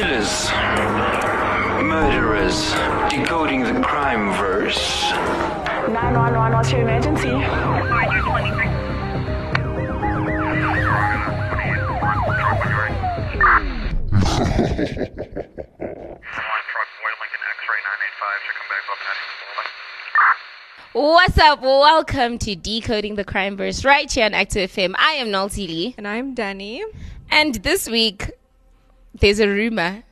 killers, murderers, decoding the crime verse. 911, what's your emergency? What's up? Welcome to Decoding the Crime Verse right here on Active FM. I am Nolte Lee. And I'm Dani. And this week, there's a rumor.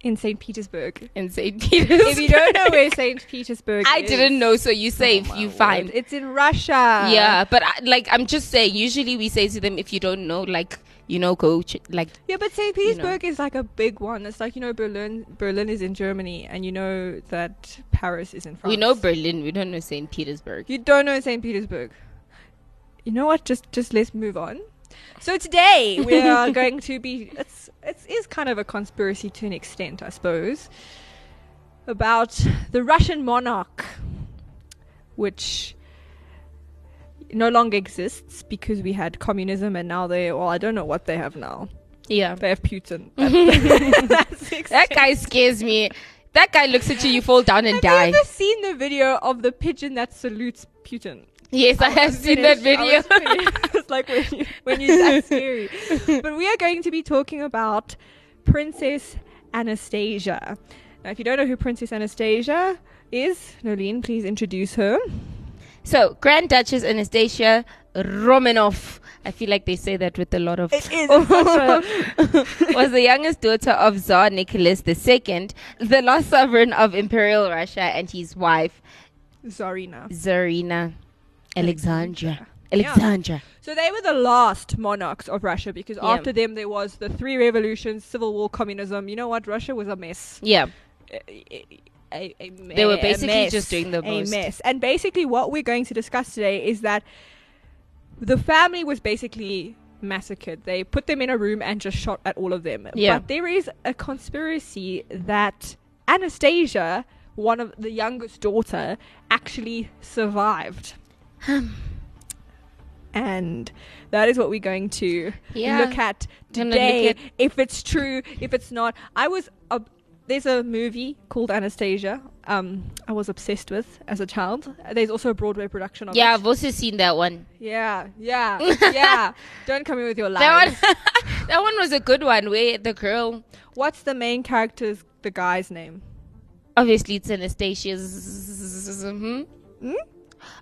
In St. Petersburg. If you don't know where St. Petersburg is. I didn't know, so you're safe. You're fine. It's in Russia. Yeah, but I'm just saying, usually we say to them, if you don't know, go like. Yeah, but St. Petersburg is like a big one. It's like, Berlin is in Germany, and you know that Paris is in France. We know Berlin. We don't know St. Petersburg. You don't know St. Petersburg. You know what? Just let's move on. So today we are going to be, it is kind of a conspiracy to an extent, I suppose, about the Russian monarch, which no longer exists because we had communism and now I don't know what they have now. Yeah. They have Putin. That guy scares me. That guy looks at you, you fall down and die. Have you ever seen the video of the pigeon that salutes Putin? Yes, I have seen that video. It's like when you that's scary. But we are going to be talking about Princess Anastasia. Now, if you don't know who Princess Anastasia is, Nolene, please introduce her. So, Grand Duchess Anastasia Romanov. I feel like they say that with a lot of... It is. Was the youngest daughter of Tsar Nicholas II, the last sovereign of Imperial Russia, and his wife... Tsarina Alexandria. Yeah. So they were the last monarchs of Russia because after them there was the three revolutions, civil war, communism. You know what? Russia was a mess. Yeah. They were basically just doing the most. A mess. And basically what we're going to discuss today is that the family was basically massacred. They put them in a room and just shot at all of them. Yeah. But there is a conspiracy that Anastasia, one of the youngest daughter, actually survived. And that is what we're going to look at today. If it's true, if it's not. There's a movie called Anastasia I was obsessed with as a child. There's also a Broadway production of it. Yeah, I've also seen that one. Yeah. Don't come in with your lies. That one was a good one where the girl... What's the main character's, the guy's name? Obviously, it's Anastasia's. Mm-hmm.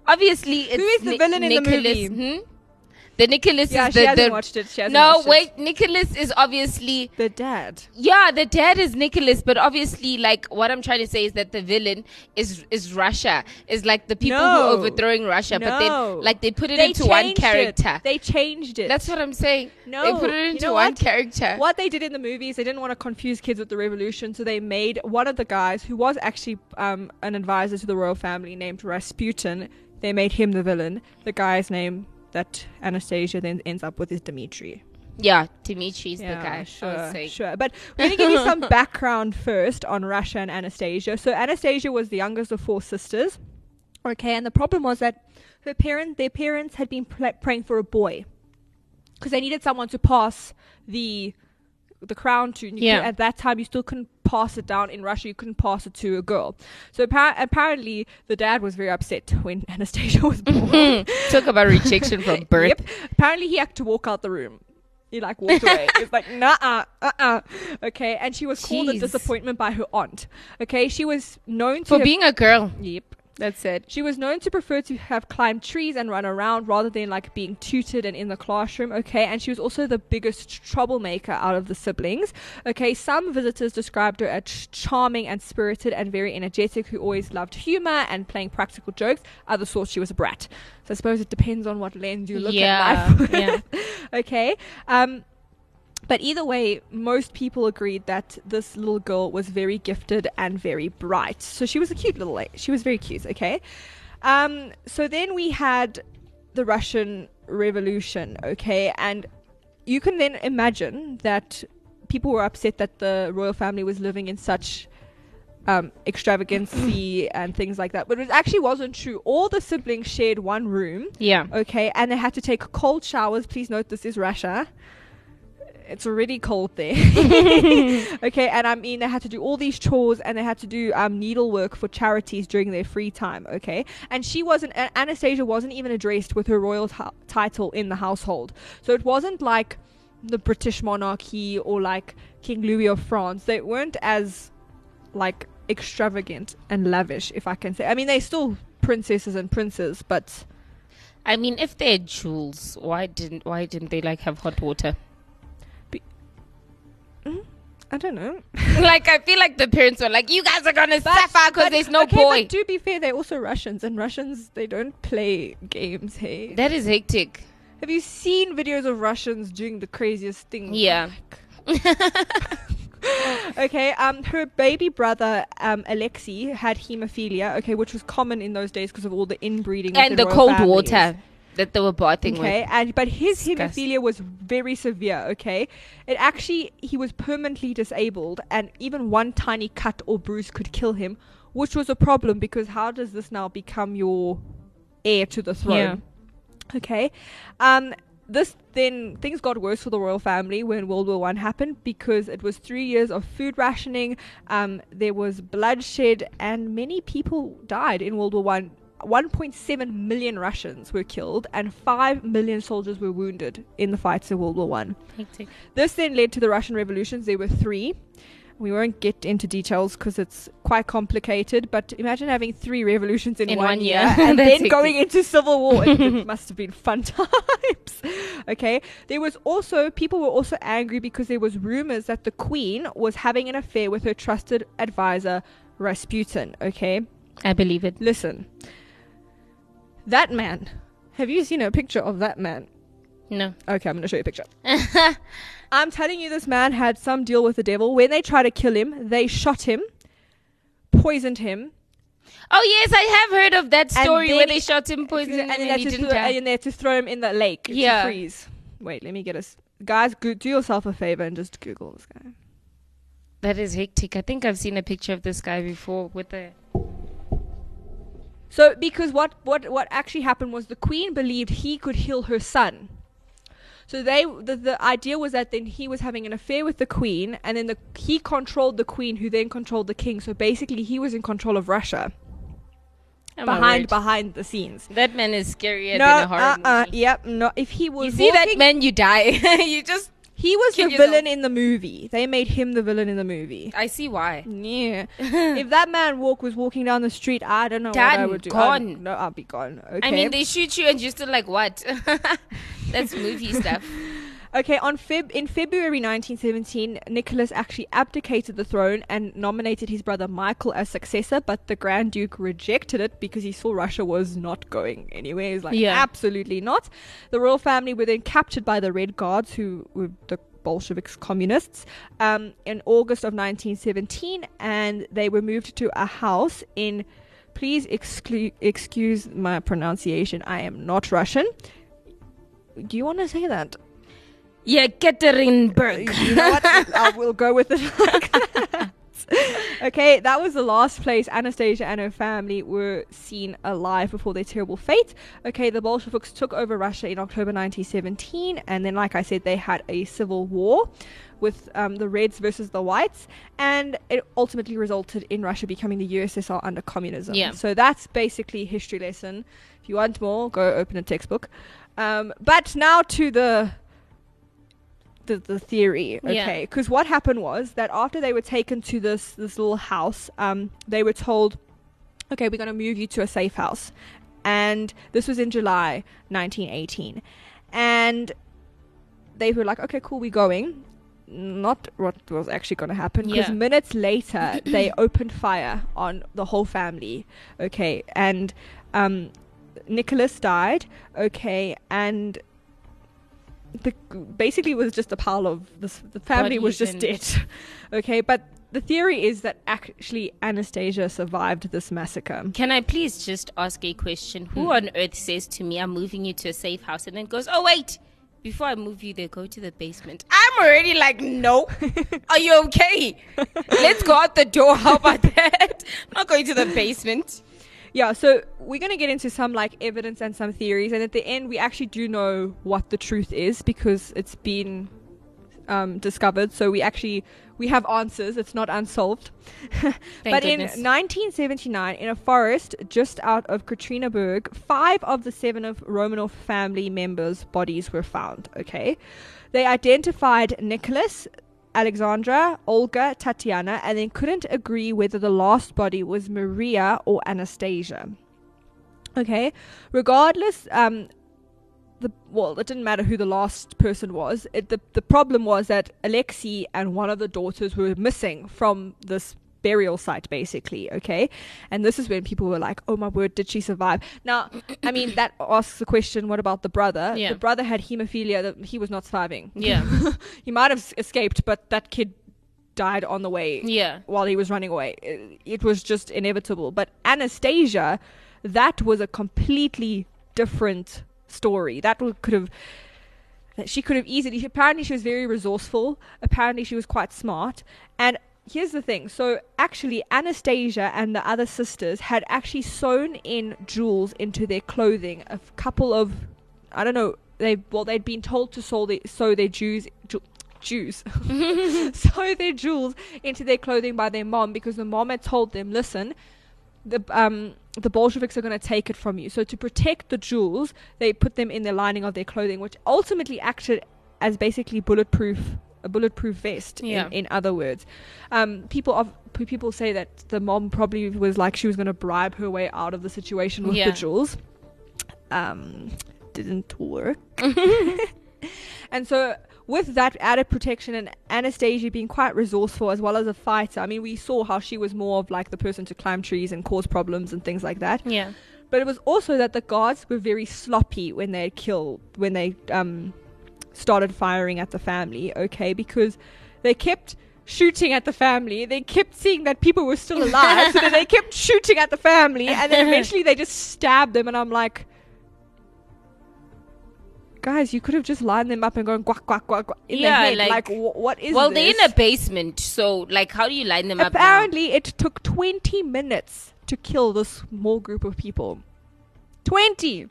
Obviously, it's who is the villain in the movie? Hmm? The Nicholas is the... Yeah, she hasn't watched it. Nicholas is obviously... The dad. Yeah, the dad is Nicholas, but obviously, what I'm trying to say is that the villain is Russia. Is like the people who are overthrowing Russia, but then, they put it into one character. They changed it. That's what I'm saying. No. They put it into one character. What they did in the movie is they didn't want to confuse kids with the revolution, so they made one of the guys, who was actually an advisor to the royal family, named Rasputin, they made him the villain. The guy's name... that Anastasia then ends up with is Dmitri. Yeah, Dmitri's the guy. Sure. But we're going to give you some background first on Russia and Anastasia. So Anastasia was the youngest of four sisters. Okay, and the problem was that their parents had been praying for a boy because they needed someone to pass the crown to. At that time, you still couldn't pass it down in Russia. You couldn't pass it to a girl. So apparently, the dad was very upset when Anastasia was born. Mm-hmm. Talk about rejection from birth. Yep. Apparently, he had to walk out the room. He walked away. It's like, nah. Okay, and she was called a disappointment by her aunt. Okay, she was known for being a girl. Yep. That's it. She was known to prefer to have climbed trees and run around rather than being tutored and in the classroom. Okay. And she was also the biggest troublemaker out of the siblings. Okay. Some visitors described her as charming and spirited and very energetic, who always loved humor and playing practical jokes. Others thought she was a brat. So I suppose it depends on what lens you look at life. Yeah. Okay. But either way, most people agreed that this little girl was very gifted and very bright. So she was a cute little lady. She was very cute, okay? So then we had the Russian Revolution, okay? And you can then imagine that people were upset that the royal family was living in such extravagancy and things like that. But it actually wasn't true. All the siblings shared one room. Yeah. Okay? And they had to take cold showers. Please note, this is Russia. it's already cold there. Okay, and I mean, they had to do all these chores, and they had to do needlework for charities during their free time. Okay, and she wasn't, Anastasia wasn't even addressed with her royal title in the household. So it wasn't like the British monarchy or like King Louis of France. They weren't as like extravagant and lavish, if I can say. I mean, they're still princesses and princes, but I mean, if they're jewels, why didn't they like have hot water? I don't know. Like, I feel like the parents were like, you guys are gonna suffer because there's no boy. But to be fair, they're also Russians, and Russians, they don't play games. Hey, that is hectic. Have you seen videos of Russians doing the craziest things? Yeah. Okay, her baby brother, Alexei, had hemophilia, okay, which was common in those days because of all the inbreeding. And the cold families. Water that they were bathing with. Okay, but his hemophilia was very severe, okay. It actually, he was permanently disabled, and even one tiny cut or bruise could kill him, which was a problem because how does this now become your heir to the throne? Yeah. Okay, then things got worse for the royal family when World War I happened, because it was 3 years of food rationing. There was bloodshed, and many people died in World War I. 1.7 million Russians were killed, and 5 million soldiers were wounded in the fights of World War I. This then led to the Russian revolutions. There were three. We won't get into details because it's quite complicated, but imagine having three revolutions in one year and then going into civil war. It must have been fun times. Okay. There was also, people were also angry because there was rumors that the queen was having an affair with her trusted advisor, Rasputin. Okay. I believe it. Listen, that man, have you seen a picture of that man? No. Okay, I'm going to show you a picture. I'm telling you, this man had some deal with the devil. When they tried to kill him, they shot him, poisoned him. Oh, yes, I have heard of that story where they shot him, poisoned him, and he didn't die. And they had to throw him in the lake to freeze. Wait, let me get us. Guys, do yourself a favor and just Google this guy. That is hectic. I think I've seen a picture of this guy before with a... So, because what actually happened was the queen believed he could heal her son. So the idea was that then he was having an affair with the queen, and then he controlled the queen, who then controlled the king. So basically, he was in control of Russia. Behind the scenes. That man is scarier than a horror movie. Yep. No, if he was, you see that man, you die. You just. He was the villain in the movie. They made him the villain in the movie. I see why. Yeah. If that man was walking down the street, I don't know what I would do. I'll be gone. Okay. I mean, they shoot you and you're still like, what? That's movie stuff. Okay, in February 1917, Nicholas actually abdicated the throne and nominated his brother Michael as successor, but the Grand Duke rejected it because he saw Russia was not going anywhere. He was like, absolutely not. The royal family were then captured by the Red Guards, who were the Bolsheviks, communists, in August of 1917, and they were moved to a house in, please excuse my pronunciation, I am not Russian. Do you want to say that? Yekaterinburg. You know what? I will go with it like that. Okay, that was the last place Anastasia and her family were seen alive before their terrible fate. Okay, the Bolsheviks took over Russia in October 1917, and then, like I said, they had a civil war with the Reds versus the Whites, and it ultimately resulted in Russia becoming the USSR under communism. Yeah. So that's basically a history lesson. If you want more, go open a textbook. But now to the theory, okay, because what happened was that after they were taken to this little house, they were told, okay, we're going to move you to a safe house, and this was in July 1918, and they were like, okay, cool, we're going. Not what was actually going to happen, because minutes later they opened fire on the whole family, okay, and Nicholas died, okay, and basically it was just a pile of this, the family was just dead. Okay, but the theory is that actually Anastasia survived this massacre. Can I please just ask a question? Who on earth says to me, I'm moving you to a safe house, and then goes, oh wait, before I move you there, go to the basement? I'm already like, no. Are you okay? Let's go out the door, how about that? I'm not going to the basement. Yeah, so we're going to get into some like evidence and some theories, and at the end we actually do know what the truth is, because it's been discovered, so we have answers. It's not unsolved. But goodness. In 1979, in a forest just out of Yekaterinburg, 5 of the 7 of Romanov family members' bodies were found. Okay, they identified Nicholas, Alexandra, Olga, Tatiana, and then couldn't agree whether the last body was Maria or Anastasia. Okay, regardless, well, it didn't matter who the last person was. The problem was that Alexei and one of the daughters were missing from this burial site, basically. Okay, and this is when people were like, oh my word, did she survive? Now, I mean, that asks the question, what about the brother? Yeah. The brother had hemophilia. He was not surviving. Yeah. He might have escaped, but that kid died on the way. Yeah. While he was running away. It was just inevitable. But Anastasia, that was a completely different story. She could have easily, apparently she was very resourceful. Apparently she was quite smart. And here's the thing. So actually Anastasia and the other sisters had actually sewn in jewels into their clothing. A couple of, I don't know, they'd been told to sew their jewels into their clothing by their mom, because the mom had told them, listen, the Bolsheviks are going to take it from you. So to protect the jewels, they put them in the lining of their clothing, which ultimately acted as basically a bulletproof vest. Yeah. In other words, people say that the mom probably was like, she was going to bribe her way out of the situation with the jewels. Didn't work. And so with that added protection and Anastasia being quite resourceful as well as a fighter, I mean, we saw how she was more of like the person to climb trees and cause problems and things like that. Yeah. But it was also that the guards were very sloppy when they started firing at the family, okay, because they kept shooting at the family. They kept seeing that people were still alive, so then they kept shooting at the family, and then eventually they just stabbed them, and I'm like, guys, you could have just lined them up and gone guac, guac, guac, guac in their head. What is this? Well, they're in a basement, so, like, how do you line them up? Apparently, it took 20 minutes to kill this small group of people. 20!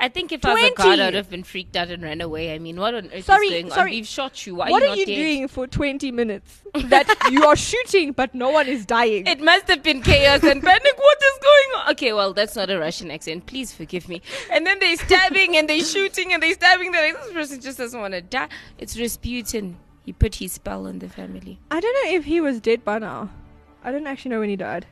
I think if I was a guard, I would have been freaked out and ran away. I mean, what on earth is going on? We've shot you. Why are you not dead? What are you doing for 20 minutes? That you are shooting, but no one is dying. It must have been chaos and panic. What is going on? Okay, well, that's not a Russian accent. Please forgive me. And then they're stabbing and they're shooting and they're stabbing. They're like, this person just doesn't want to die. It's Rasputin. He put his spell on the family. I don't know if he was dead by now. I don't actually know when he died.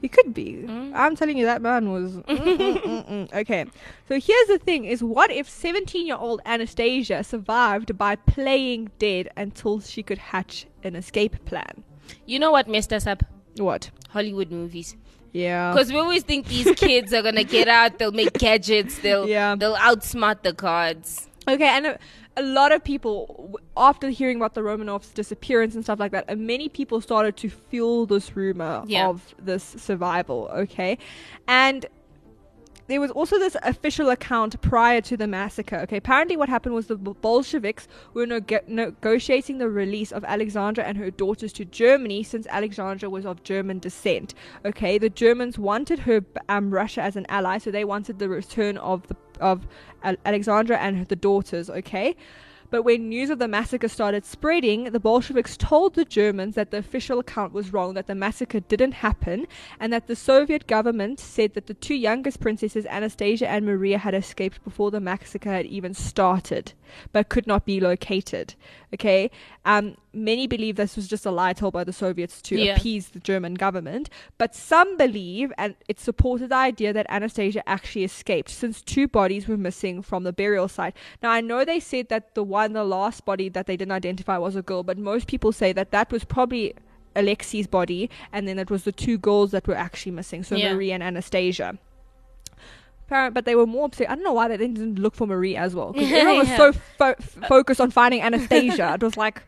He could be. I'm telling you, that man was... Okay. So here's the thing, is what if 17-year-old Anastasia survived by playing dead until she could hatch an escape plan? You know what messed us up? What? Hollywood movies. Yeah. Because we always think these kids are going to get out, they'll make gadgets, they'll outsmart the gods. Okay, and a lot of people, after hearing about the Romanovs' disappearance and stuff like that, many people started to fuel this rumor of this survival, okay? And there was also this official account prior to the massacre, okay? Apparently what happened was the Bolsheviks were negotiating the release of Alexandra and her daughters to Germany, since Alexandra was of German descent, okay? The Germans wanted her Russia as an ally, so they wanted the return of Alexandra and the daughters, okay? But when news of the massacre started spreading, the Bolsheviks told the Germans that the official account was wrong, that the massacre didn't happen, and that the Soviet government said that the two youngest princesses, Anastasia and Maria, had escaped before the massacre had even started, but could not be located, okay? Many believe this was just a lie told by the Soviets to appease the German government, but some believe, and it supported the idea, that Anastasia actually escaped, since 2 bodies were missing from the burial site. Now, I know they said that the last body that they didn't identify was a girl, but most people say that was probably Alexei's body, and then it was the 2 girls that were actually missing, so Marie and Anastasia. But they were more upset. I don't know why they didn't look for Marie as well, because everyone was so focused on finding Anastasia. It was like,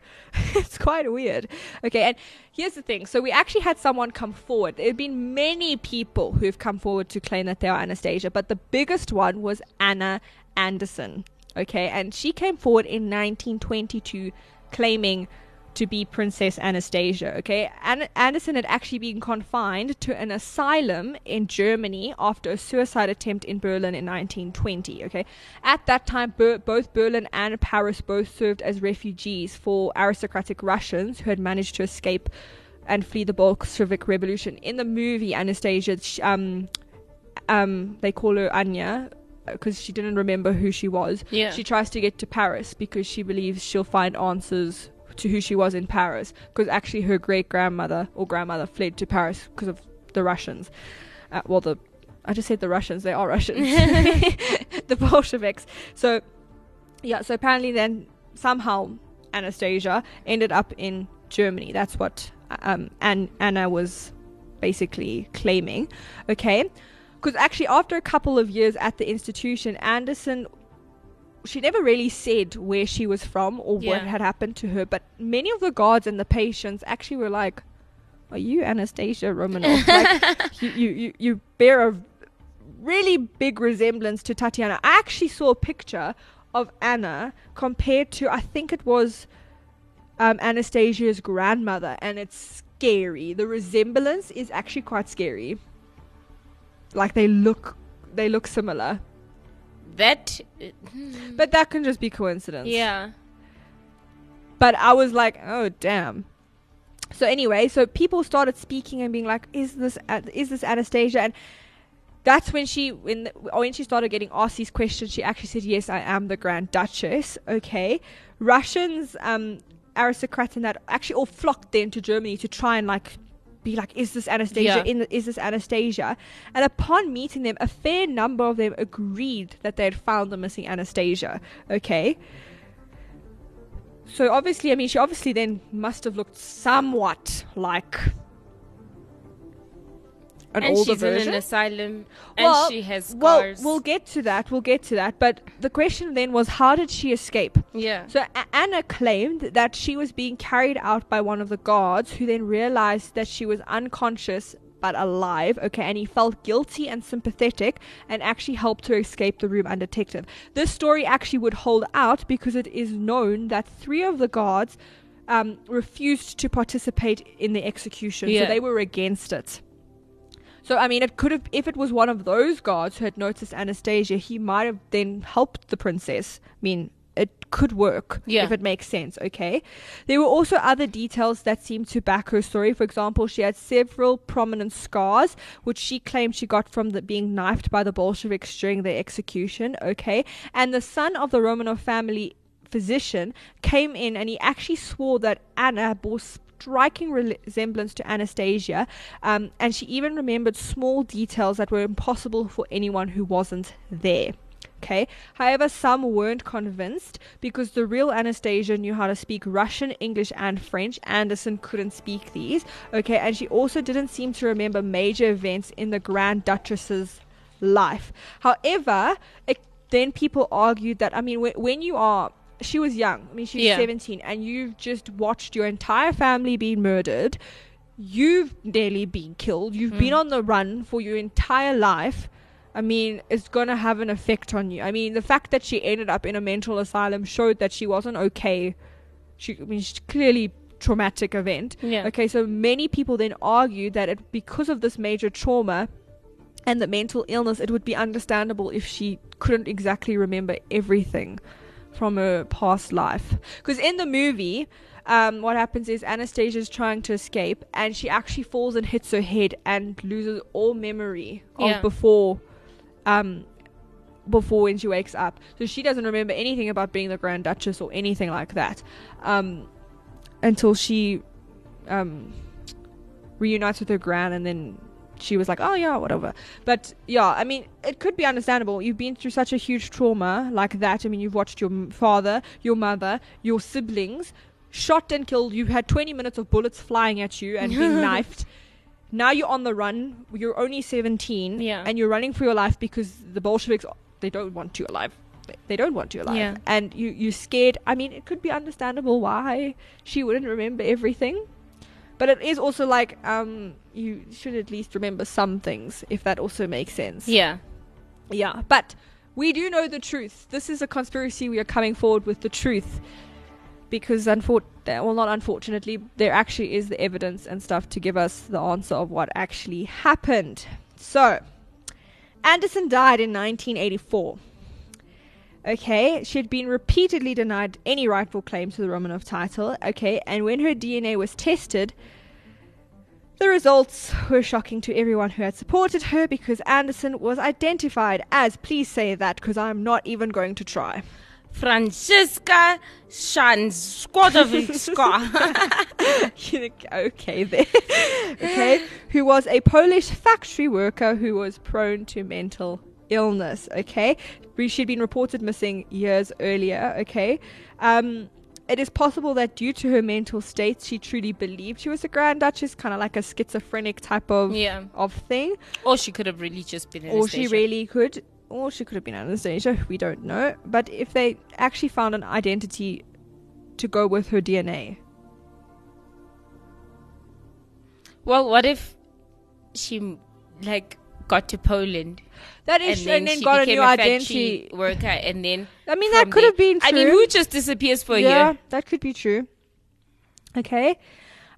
it's quite weird. Okay, and here's the thing. So we actually had someone come forward. There have been many people who have come forward to claim that they are Anastasia, but the biggest one was Anna Anderson. Okay, and she came forward in 1922 claiming to be Princess Anastasia, okay? Anderson had actually been confined to an asylum in Germany after a suicide attempt in Berlin in 1920, okay? At that time, both Berlin and Paris both served as refugees for aristocratic Russians who had managed to escape and flee the Bolshevik Revolution. In the movie Anastasia, they call her Anya, because she didn't remember who she was. Yeah. She tries to get to Paris because she believes she'll find answers to who she was in Paris, because actually her great-grandmother or grandmother fled to Paris because of the Russians. I just said the Russians. They are Russians. The Bolsheviks. So, yeah. So apparently then somehow Anastasia ended up in Germany. That's what Anna was basically claiming. Okay. Because actually after a couple of years at the institution, Anderson, she never really said where she was from or what had happened to her, but many of the guards and the patients actually were like, "Are you Anastasia Romanov?" Like, you bear a really big resemblance to Tatiana. I actually saw a picture of Anna compared to, I think it was Anastasia's grandmother, and it's scary. The resemblance is actually quite scary. Like, they look similar. But that can just be coincidence. Yeah. But I was like, oh, damn. So anyway, so people started speaking and being like, is this Anastasia? And that's when she started getting asked these questions, she actually said, yes, I am the Grand Duchess. Okay. Russians, aristocrats and that actually all flocked then to Germany to try and be like, is this Anastasia? Is this Anastasia? And upon meeting them, a fair number of them agreed that they had found the missing Anastasia. Okay. So obviously, I mean, she obviously then must have looked somewhat like an older version. And she's in an asylum, and she has scars. Well, we'll get to that. But the question then was, how did she escape? Yeah. So Anna claimed that she was being carried out by one of the guards, who then realized that she was unconscious but alive. Okay, and he felt guilty and sympathetic and actually helped her escape the room undetected. This story actually would hold out because it is known that three of the guards refused to participate in the execution. Yeah. So they were against it. So, I mean, it could have, if it was one of those guards who had noticed Anastasia, he might have then helped the princess. I mean, it could work if it makes sense, okay? There were also other details that seemed to back her story. For example, she had several prominent scars, which she claimed she got from being knifed by the Bolsheviks during their execution, okay? And the son of the Romanov family physician came in and he actually swore that Anna bore striking resemblance to Anastasia, and she even remembered small details that were impossible for anyone who wasn't there. Okay. However, some weren't convinced because the real Anastasia knew how to speak Russian, English, and French. Anderson couldn't speak these. Okay, and she also didn't seem to remember major events in the Grand Duchess's life. However, then people argued that, I mean, when you are, she was young. I mean, she was 17, and you've just watched your entire family being murdered. You've nearly been killed. You've been on the run for your entire life. I mean, it's going to have an effect on you. I mean, the fact that she ended up in a mental asylum showed that she wasn't okay. She's clearly traumatic event. Yeah. Okay, so many people then argued that because of this major trauma and the mental illness, it would be understandable if she couldn't exactly remember everything from her past life. Because in the movie, what happens is Anastasia is trying to escape and she actually falls and hits her head and loses all memory of before when she wakes up. So she doesn't remember anything about being the Grand Duchess or anything like that until she reunites with her Grand, and then she was like, oh yeah, whatever. But yeah, I mean, it could be understandable. You've been through such a huge trauma like that. I mean, you've watched your father, your mother, your siblings shot and killed. You had 20 minutes of bullets flying at you and being knifed. Now you're on the run. You're only 17 and you're running for your life because the Bolsheviks, they don't want you alive. They don't want you alive. Yeah. And you're scared. I mean, it could be understandable why she wouldn't remember everything. But it is also like, you should at least remember some things, if that also makes sense. Yeah. Yeah. But we do know the truth. This is a conspiracy. We are coming forward with the truth. because unfortunately, there actually is the evidence and stuff to give us the answer of what actually happened. So, Anderson died in 1984. Okay, she had been repeatedly denied any rightful claim to the Romanov title. Okay, and when her DNA was tested, the results were shocking to everyone who had supported her, because Anderson was identified as, please say that because I'm not even going to try, Francisca Schanskowiczka. Okay, there. Okay, who was a Polish factory worker who was prone to mental illness. Okay, she'd been reported missing years earlier. Okay, it is possible that due to her mental state, she truly believed she was a Grand Duchess, kind of like a schizophrenic type of thing. Or she could have really just been Anastasia. Or she really could, or she could have been Anastasia. We don't know. But if they actually found an identity to go with her DNA, well, what if she got to Poland? That is, and then she got a new identity worker, and then I mean that could have been true. I mean, who just disappears for a year? That could be true. Okay,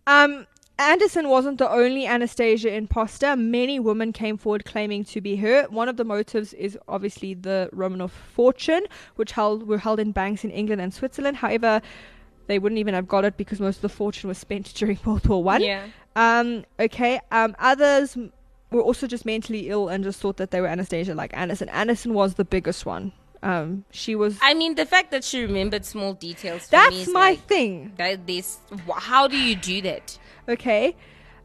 Anderson wasn't the only Anastasia imposter. Many women came forward claiming to be her. One of the motives is obviously the Romanov fortune, which were held in banks in England and Switzerland. However, they wouldn't even have got it because most of the fortune was spent during World War I. Yeah. Okay. Others were also just mentally ill and just thought that they were Anastasia, like Anderson. Anderson was the biggest one. She was... I mean, the fact that she remembered small details, that's my thing. How do you do that? Okay.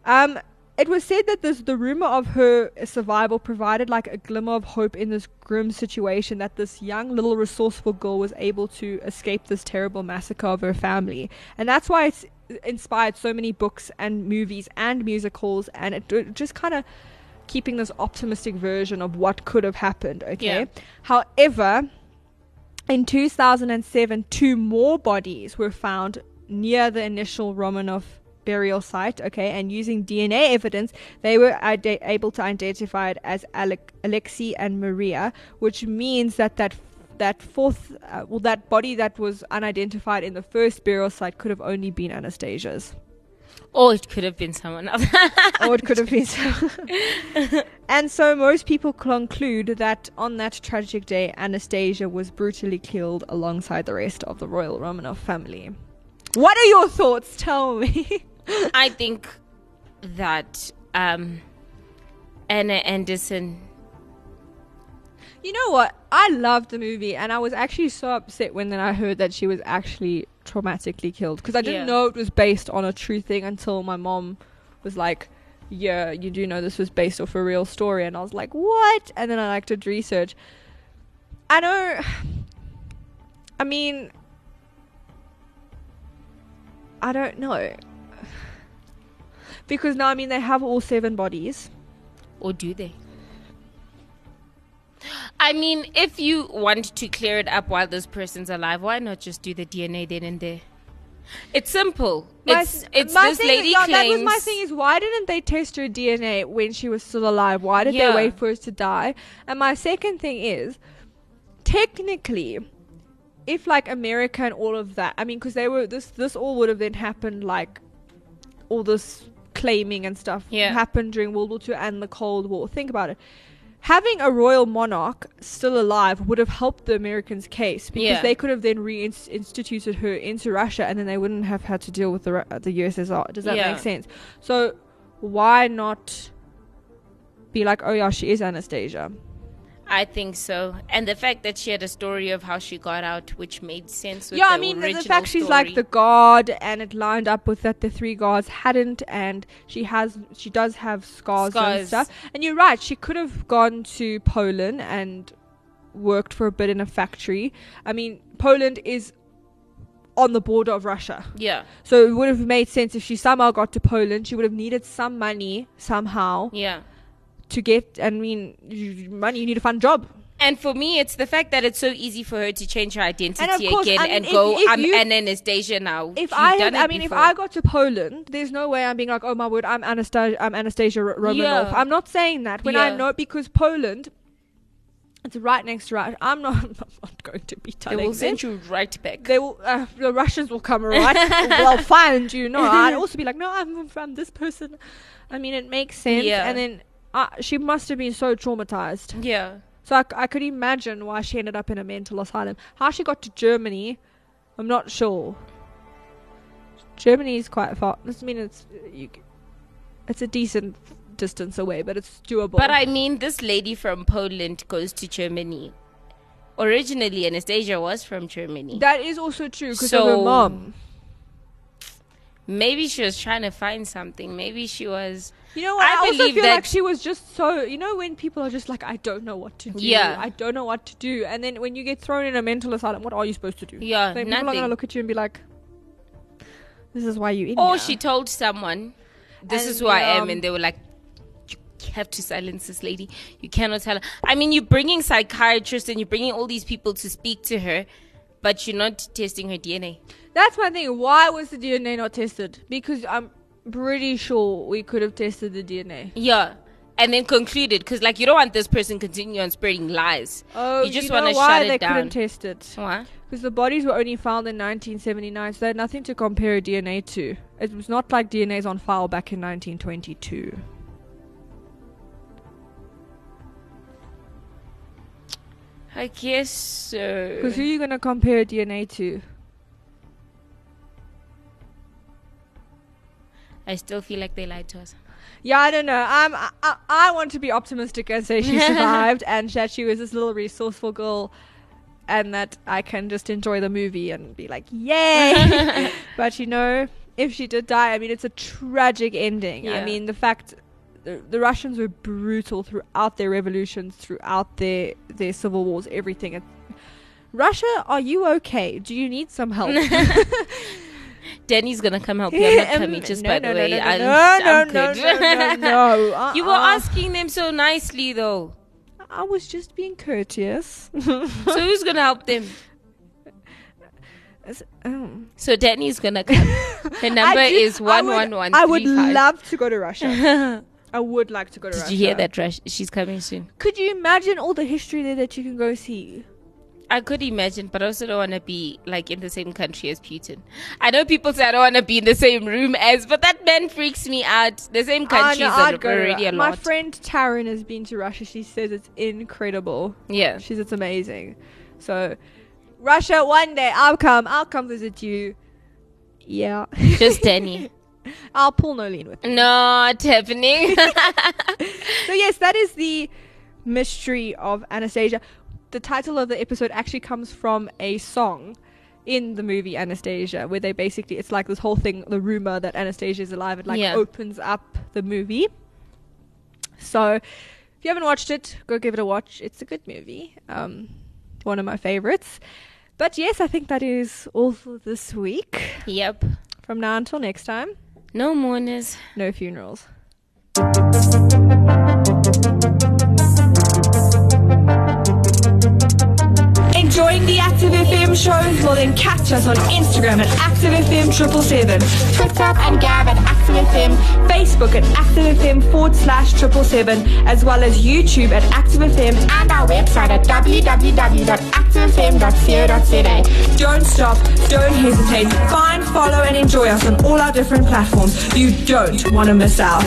It was said that the rumor of her survival provided a glimmer of hope in this grim situation, that this young little resourceful girl was able to escape this terrible massacre of her family. And that's why it's inspired so many books and movies and musicals, and it just kind of keeping this optimistic version of what could have happened. Okay. Yeah. However, in 2007, 2 more bodies were found near the initial Romanov burial site. Okay, and using DNA evidence, they were able to identify it as Alexei and Maria, which means that body that was unidentified in the first burial site could have only been Anastasia's. Or it could have been someone else. Or it could have been someone. And so most people conclude that on that tragic day, Anastasia was brutally killed alongside the rest of the royal Romanov family. What are your thoughts? Tell me. I think that Anna Anderson... You know what? I loved the movie, and I was actually so upset when I heard that she was actually traumatically killed, because I didn't know it was based on a true thing until my mom was like, yeah, you do know this was based off a real story. And I was like, what? And then I did research. I don't know. Because now, they have all 7 bodies. Or do they? If you want to clear it up while this person's alive, why not just do the DNA then and there? It's simple. My thing is, why didn't they test her DNA when she was still alive? Why did they wait for us to die? And my second thing is, technically, if America and all of that, because they were this all would have then happened, all this claiming and stuff happened during World War II and the Cold War. Think about it. Having a royal monarch still alive would have helped the Americans' case, because they could have then reinstituted her into Russia, and then they wouldn't have had to deal with the USSR. Does that make sense? So why not be like, oh yeah, she is Anastasia? I think so. And the fact that she had a story of how she got out, which made sense with the fact she's the god, and it lined up with that the 3 gods hadn't, and she does have scars and stuff. And you're right, she could have gone to Poland and worked for a bit in a factory. Poland is on the border of Russia. Yeah. So it would have made sense if she somehow got to Poland. She would have needed some money somehow. Yeah. To get money, you need to find a job. And for me, it's the fact that it's so easy for her to change her identity I'm Anastasia now. If I got to Poland, there's no way I'm being like, oh my word, I'm Anastasia Romanov. I'm not saying that. I know, because Poland It's right next to Russia. I'm not going to be telling them. They will send you right back. They will. The Russians will come right. Well, find you. No, I'd also be like, no, I'm from this person. I mean, it makes sense. Yeah. And then she must have been so traumatized. Yeah. So I could imagine why she ended up in a mental asylum. How she got to Germany, I'm not sure. Germany is quite far. I mean, it's a decent distance away, but it's doable. But I mean, this lady from Poland goes to Germany. Originally, Anastasia was from Germany. That is also true, because of her mom. Maybe she was trying to find something. Maybe she was... You know what? I also feel like she was just so... You know when people are just like, I don't know what to do. Yeah. I don't know what to do. And then when you get thrown in a mental asylum, what are you supposed to do? Yeah, nothing. People are going to look at you and be like, this is why you're in here. Or she told someone, this is who I am. And they were like, you have to silence this lady. You cannot tell her. I mean, you're bringing psychiatrists and you're bringing all these people to speak to her, but you're not testing her DNA. That's my thing. Why was the DNA not tested? Because I'm pretty sure we could have tested the DNA. Yeah. And then concluded. Because, like, you don't want this person continuing on spreading lies. Oh, you just want to shut it down. Why they couldn't test it? Why? Because the bodies were only found in 1979, so they had nothing to compare DNA to. It was not like DNA's on file back in 1922. I guess so. Because who are you going to compare DNA to? I still feel like they lied to us. Yeah, I don't know. I want to be optimistic and say she survived and that she was this little resourceful girl and that I can just enjoy the movie and be like, yay! But, you know, if she did die, I mean, it's a tragic ending. Yeah. I mean, the fact... The Russians were brutal throughout their revolutions, throughout their civil wars, everything. Russia, are you okay? Do you need some help? Danny's going to come help you. I'm not coming, just by the way. No. You were asking them so nicely, though. I was just being courteous. So who's going to help them? So Danny's going to come. Her number is 1113. I would love to go to Russia. I would like to go to Russia. Did you hear that, Rush? She's coming soon. Could you imagine all the history there that you can go see? I could imagine, but I also don't want to be like in the same country as Putin. I know people say I don't want to be in the same room as, but that man freaks me out. The same countries are already a lot. My friend Taryn has been to Russia. She says it's incredible. Yeah. She says it's amazing. So, Russia, one day I'll come. I'll come visit you. Yeah. Just Danny. I'll pull Nolene with me. Not happening. So yes, that is the mystery of Anastasia. The title of the episode actually comes from a song in the movie Anastasia, where they basically, it's like this whole thing, the rumor that Anastasia is alive, it like opens up the movie. So if you haven't watched it, go give it a watch. It's a good movie. One of my favorites. But yes, I think that is all for this week. Yep. From now until next time. No mourners. No funerals. Enjoying the Active FM shows? Well then catch us on Instagram at ActiveFM777, Twitter and Gab at ActiveFM, Facebook at ActiveFM/777, as well as YouTube at ActiveFM and our website at www.activefm.co.za. Don't stop, don't hesitate, find, follow and enjoy us on all our different platforms. You don't want to miss out.